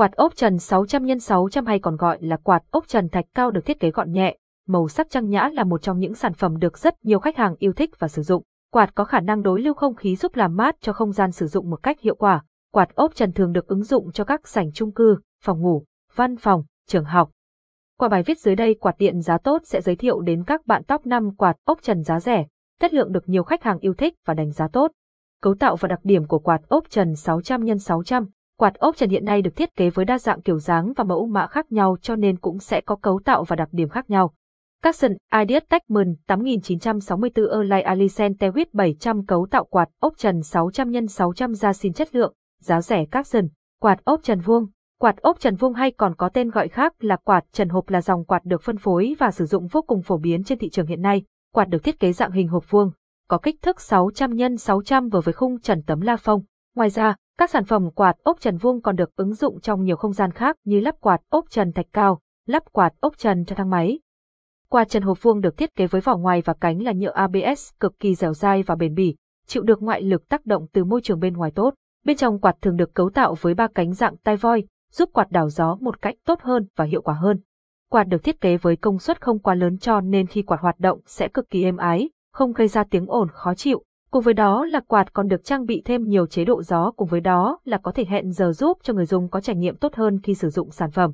Quạt ốp trần 600x600 hay còn gọi là quạt ốp trần thạch cao được thiết kế gọn nhẹ, màu sắc trang nhã là một trong những sản phẩm được rất nhiều khách hàng yêu thích và sử dụng. Quạt có khả năng đối lưu không khí giúp làm mát cho không gian sử dụng một cách hiệu quả. Quạt ốp trần thường được ứng dụng cho các sảnh chung cư, phòng ngủ, văn phòng, trường học. Qua bài viết dưới đây, quạt điện giá tốt sẽ giới thiệu đến các bạn top 5 quạt ốp trần giá rẻ, chất lượng được nhiều khách hàng yêu thích và đánh giá tốt. Cấu tạo và đặc điểm của quạt ốp trần 600x600. Quạt ốp trần hiện nay được thiết kế với đa dạng kiểu dáng và mẫu mã khác nhau, cho nên cũng sẽ có cấu tạo và đặc điểm khác nhau. Capson Ideas Techman 8964 Erlai Alisen Tewit 700. Cấu tạo quạt ốp trần 600x600 ra xin chất lượng, giá rẻ. Capson. Quạt ốp trần vuông. Quạt ốp trần vuông hay còn có tên gọi khác là quạt trần hộp là dòng quạt được phân phối và sử dụng vô cùng phổ biến trên thị trường hiện nay. Quạt được thiết kế dạng hình hộp vuông, có kích thước 600x600 vừa với khung trần tấm la phong. Ngoài ra, các sản phẩm quạt ốp trần vuông còn được ứng dụng trong nhiều không gian khác như lắp quạt ốp trần thạch cao, lắp quạt ốp trần cho thang máy. Quạt trần hộp vuông được thiết kế với vỏ ngoài và cánh là nhựa ABS cực kỳ dẻo dai và bền bỉ, chịu được ngoại lực tác động từ môi trường bên ngoài tốt. Bên trong quạt thường được cấu tạo với ba cánh dạng tai voi, giúp quạt đảo gió một cách tốt hơn và hiệu quả hơn. Quạt được thiết kế với công suất không quá lớn, cho nên khi quạt hoạt động sẽ cực kỳ êm ái, không gây ra tiếng ồn khó chịu. Cùng với đó là quạt còn được trang bị thêm nhiều chế độ gió, cùng với đó là có thể hẹn giờ giúp cho người dùng có trải nghiệm tốt hơn khi sử dụng sản phẩm.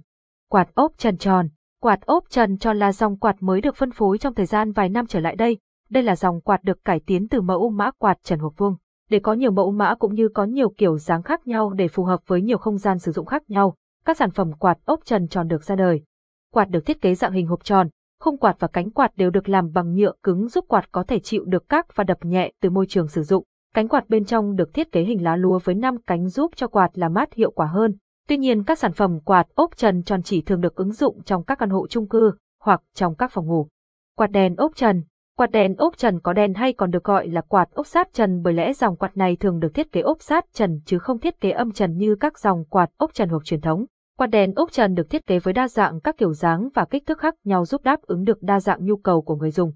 Quạt ốp trần tròn. Quạt ốp trần tròn là dòng quạt mới được phân phối trong thời gian vài năm trở lại đây. Đây là dòng quạt được cải tiến từ mẫu mã quạt trần hộp vuông, để có nhiều mẫu mã cũng như có nhiều kiểu dáng khác nhau để phù hợp với nhiều không gian sử dụng khác nhau. Các sản phẩm quạt ốp trần tròn được ra đời. Quạt được thiết kế dạng hình hộp tròn, khung quạt và cánh quạt đều được làm bằng nhựa cứng giúp quạt có thể chịu được các và đập nhẹ từ môi trường sử dụng. Cánh quạt bên trong được thiết kế hình lá lúa với 5 cánh giúp cho quạt làm mát hiệu quả hơn. Tuy nhiên, các sản phẩm quạt ốp trần tròn chỉ thường được ứng dụng trong các căn hộ chung cư hoặc trong các phòng ngủ. Quạt đèn ốp trần. Quạt đèn ốp trần có đèn hay còn được gọi là quạt ốp sát trần, bởi lẽ dòng quạt này thường được thiết kế ốp sát trần chứ không thiết kế âm trần như các dòng quạt ốp trần hộp truyền thống. Quạt đèn ốp trần được thiết kế với đa dạng các kiểu dáng và kích thước khác nhau giúp đáp ứng được đa dạng nhu cầu của người dùng.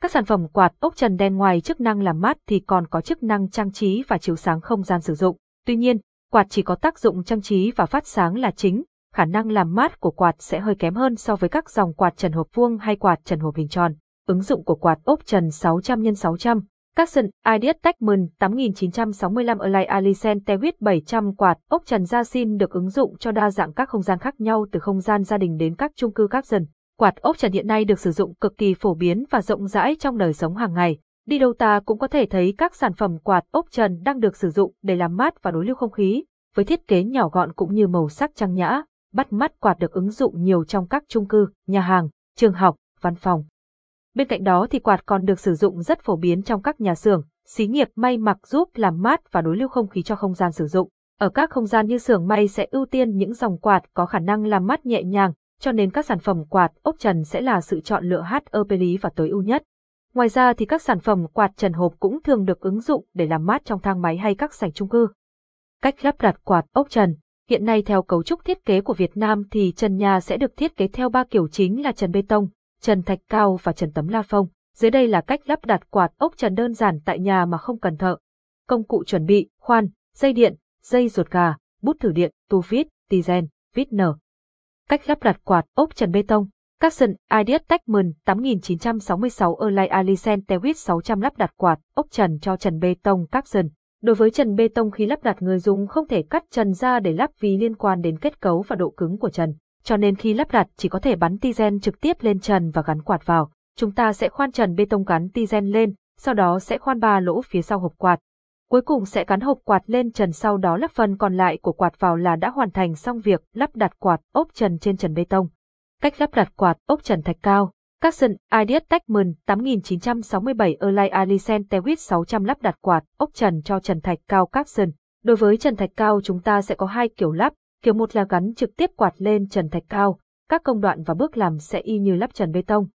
Các sản phẩm quạt ốp trần đen ngoài chức năng làm mát thì còn có chức năng trang trí và chiếu sáng không gian sử dụng. Tuy nhiên, quạt chỉ có tác dụng trang trí và phát sáng là chính, khả năng làm mát của quạt sẽ hơi kém hơn so với các dòng quạt trần hộp vuông hay quạt trần hộp hình tròn. Ứng dụng của quạt ốp trần 600x600. Capson Ideas Techman 8965 Erlai Alisen Tewit 700. Quạt ốp trần gia xin được ứng dụng cho đa dạng các không gian khác nhau, từ không gian gia đình đến các chung cư. Capson. Quạt ốp trần hiện nay được sử dụng cực kỳ phổ biến và rộng rãi trong đời sống hàng ngày. Đi đâu ta cũng có thể thấy các sản phẩm quạt ốp trần đang được sử dụng để làm mát và đối lưu không khí. Với thiết kế nhỏ gọn cũng như màu sắc trang nhã, bắt mắt, quạt được ứng dụng nhiều trong các chung cư, nhà hàng, trường học, văn phòng. Bên cạnh đó thì quạt còn được sử dụng rất phổ biến trong các nhà xưởng, xí nghiệp may mặc giúp làm mát và đối lưu không khí cho không gian sử dụng. Ở các không gian như xưởng may sẽ ưu tiên những dòng quạt có khả năng làm mát nhẹ nhàng, cho nên các sản phẩm quạt ốp trần sẽ là sự chọn lựa hợp lý và tối ưu nhất. Ngoài ra thì các sản phẩm quạt trần hộp cũng thường được ứng dụng để làm mát trong thang máy hay các sảnh chung cư. Cách lắp đặt quạt ốp trần. Hiện nay theo cấu trúc thiết kế của Việt Nam thì trần nhà sẽ được thiết kế theo 3 kiểu chính là trần bê tông, trần thạch cao và trần tấm la phong. Dưới đây là cách lắp đặt quạt ốp trần đơn giản tại nhà mà không cần thợ. Công cụ chuẩn bị: khoan, dây điện, dây ruột gà, bút thử điện, tu vít, tì gen, vít nở. Cách lắp đặt quạt ốp trần bê tông. Capson Ideas Techman 8966 Erlai Alisen Tewit 600. Lắp đặt quạt ốp trần cho trần bê tông. Capson. Đối với trần bê tông, khi lắp đặt người dùng không thể cắt trần ra để lắp vì liên quan đến kết cấu và độ cứng của trần. Cho nên khi lắp đặt chỉ có thể bắn ti gen trực tiếp lên trần và gắn quạt vào. Chúng ta sẽ khoan trần bê tông, gắn ti gen lên, sau đó sẽ khoan 3 lỗ phía sau hộp quạt. Cuối cùng sẽ gắn hộp quạt lên trần, sau đó lắp phần còn lại của quạt vào là đã hoàn thành xong việc lắp đặt quạt ốp trần trên trần bê tông. Cách lắp đặt quạt ốp trần thạch cao. Capson Ideas Techman 8967 Erlai Alisen Tewit 600. Lắp đặt quạt ốp trần cho trần thạch cao. Capson. Đối với trần thạch cao chúng ta sẽ có 2 kiểu lắp. Kiểu một là gắn trực tiếp quạt lên trần thạch cao, các công đoạn và bước làm sẽ y như lắp trần bê tông.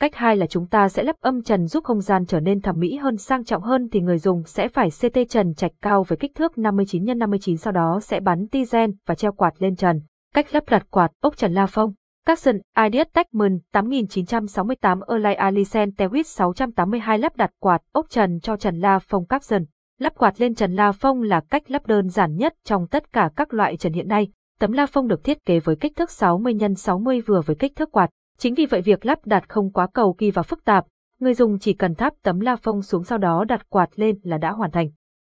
Cách hai là chúng ta sẽ lắp âm trần giúp không gian trở nên thẩm mỹ hơn, sang trọng hơn, thì người dùng sẽ phải CT trần thạch cao với kích thước 59x59, sau đó sẽ bắn ti gen và treo quạt lên trần. Cách lắp đặt quạt ốp trần la phong. Capson Ideas Techman 8968 Erlai Alisen Tewit 682. Lắp đặt quạt ốp trần cho trần la phong. Capson. Lắp quạt lên trần la phong là cách lắp đơn giản nhất trong tất cả các loại trần hiện nay. Tấm la phong được thiết kế với kích thước 60 x 60 vừa với kích thước quạt, chính vì vậy việc lắp đặt không quá cầu kỳ và phức tạp, người dùng chỉ cần tháp tấm la phong xuống sau đó đặt quạt lên là đã hoàn thành.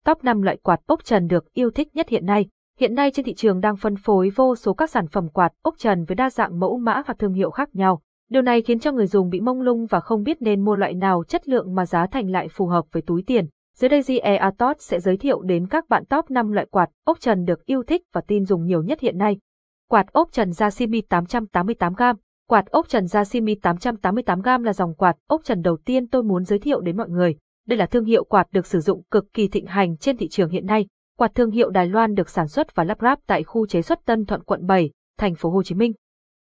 Top 5 loại quạt ốc trần được yêu thích nhất hiện nay. Hiện nay trên thị trường đang phân phối vô số các sản phẩm quạt ốc trần với đa dạng mẫu mã và thương hiệu khác nhau. Điều này khiến cho người dùng bị mông lung và không biết nên mua loại nào chất lượng mà giá thành lại phù hợp với túi tiền. Dưới đây DE AKIDK301 sẽ giới thiệu đến các bạn top 5 loại quạt ốc trần được yêu thích và tin dùng nhiều nhất hiện nay. Quạt ốc trần Jasimi 888g. Quạt ốc trần Jasimi 888g là dòng quạt ốc trần đầu tiên tôi muốn giới thiệu đến mọi người. Đây là thương hiệu quạt được sử dụng cực kỳ thịnh hành trên thị trường hiện nay. Quạt thương hiệu Đài Loan được sản xuất và lắp ráp tại khu chế xuất Tân Thuận, quận 7, thành phố Hồ Chí Minh.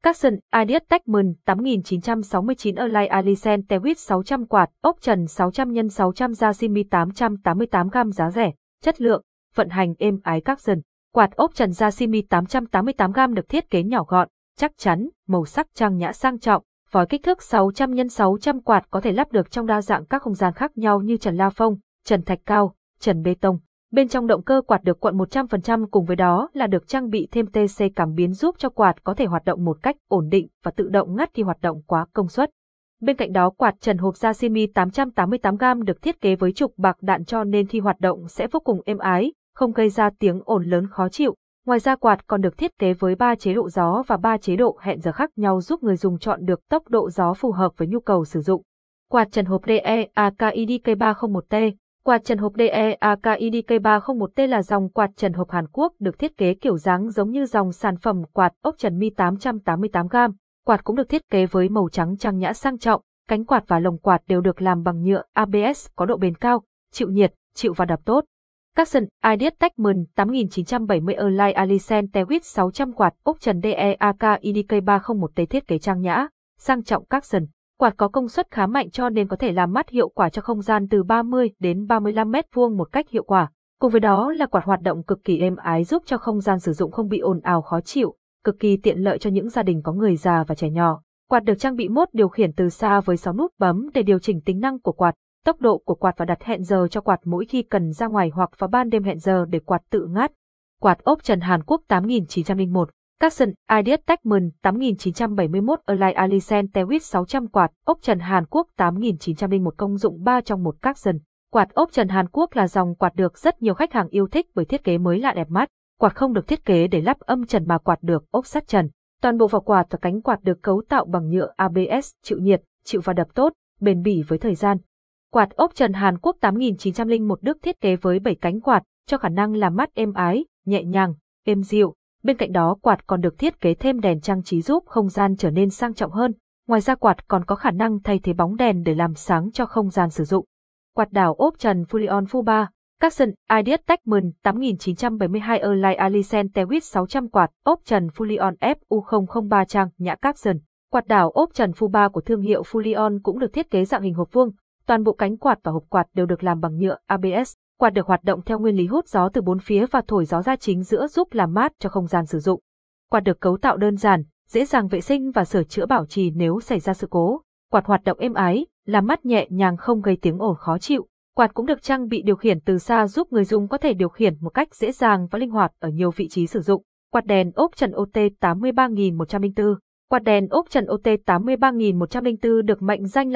Capson Ideas Techman 8969 Erlai Alicent Tewit 600 quạt ốc trần 600 x 600 Jasimi 888g giá rẻ, chất lượng, vận hành êm ái. Capson quạt ốc trần Jasimi 888g được thiết kế nhỏ gọn, chắc chắn, màu sắc trang nhã sang trọng, với kích thước 600 x 600 quạt có thể lắp được trong đa dạng các không gian khác nhau như trần la phong, trần thạch cao, trần bê tông. Bên trong động cơ quạt được cuộn 100%, cùng với đó là được trang bị thêm TC cảm biến giúp cho quạt có thể hoạt động một cách ổn định và tự động ngắt khi hoạt động quá công suất. Bên cạnh đó, quạt trần hộp Jasimi 888g được thiết kế với trục bạc đạn cho nên khi hoạt động sẽ vô cùng êm ái, không gây ra tiếng ồn lớn khó chịu. Ngoài ra quạt còn được thiết kế với 3 chế độ gió và 3 chế độ hẹn giờ khác nhau giúp người dùng chọn được tốc độ gió phù hợp với nhu cầu sử dụng. Quạt trần hộp DE AKIDK301T. Quạt trần hộp DE AKIDK301T là dòng quạt trần hộp Hàn Quốc được thiết kế kiểu dáng giống như dòng sản phẩm quạt ốc trần Mi 888g. Quạt cũng được thiết kế với màu trắng trang nhã sang trọng, cánh quạt và lồng quạt đều được làm bằng nhựa ABS có độ bền cao, chịu nhiệt, chịu va đập tốt. Capson Ideas Techman 8970 Erlai Alicent Tewit 600 quạt ốc trần DE AKIDK301T thiết kế trang nhã, sang trọng. Capson quạt có công suất khá mạnh cho nên có thể làm mát hiệu quả cho không gian từ 30 đến 35 m2 một cách hiệu quả. Cùng với đó là quạt hoạt động cực kỳ êm ái giúp cho không gian sử dụng không bị ồn ào khó chịu, cực kỳ tiện lợi cho những gia đình có người già và trẻ nhỏ. Quạt được trang bị mode điều khiển từ xa với 6 nút bấm để điều chỉnh tính năng của quạt, tốc độ của quạt và đặt hẹn giờ cho quạt mỗi khi cần ra ngoài hoặc vào ban đêm, hẹn giờ để quạt tự ngắt. Quạt ốc trần Hàn Quốc 8901. Capson Ideas Techman 8971 Erlai Alicent Tewit 600 quạt ốc trần Hàn Quốc 8901 công dụng 3 trong 1. Capson quạt ốc trần Hàn Quốc là dòng quạt được rất nhiều khách hàng yêu thích bởi thiết kế mới lạ đẹp mắt. Quạt không được thiết kế để lắp âm trần mà quạt được ốc sắt trần. Toàn bộ vỏ quạt và cánh quạt được cấu tạo bằng nhựa ABS, chịu nhiệt, chịu va đập tốt, bền bỉ với thời gian. Quạt ốc trần Hàn Quốc 8901 được thiết kế với 7 cánh quạt cho khả năng làm mát êm ái, nhẹ nhàng, êm dịu. Bên cạnh đó quạt còn được thiết kế thêm đèn trang trí giúp không gian trở nên sang trọng hơn. Ngoài ra quạt còn có khả năng thay thế bóng đèn để làm sáng cho không gian sử dụng. Quạt đảo ốp trần Fulion Fu3. Capson Ideas Techman 8972 Erlai Alicent Tewit 600 quạt ốp trần Fulion FU003 trang nhã. Capson quạt đảo ốp trần Fu3 của thương hiệu Fulion cũng được thiết kế dạng hình hộp vuông. Toàn bộ cánh quạt và hộp quạt đều được làm bằng nhựa ABS. Quạt được hoạt động theo nguyên lý hút gió từ 4 phía và thổi gió ra chính giữa giúp làm mát cho không gian sử dụng. Quạt được cấu tạo đơn giản, dễ dàng vệ sinh và sửa chữa bảo trì nếu xảy ra sự cố. Quạt hoạt động êm ái, làm mát nhẹ nhàng không gây tiếng ồn khó chịu. Quạt cũng được trang bị điều khiển từ xa giúp người dùng có thể điều khiển một cách dễ dàng và linh hoạt ở nhiều vị trí sử dụng. Quạt đèn ốp trần OT 83104. Quạt đèn ốp trần OT 83104 được mệnh danh là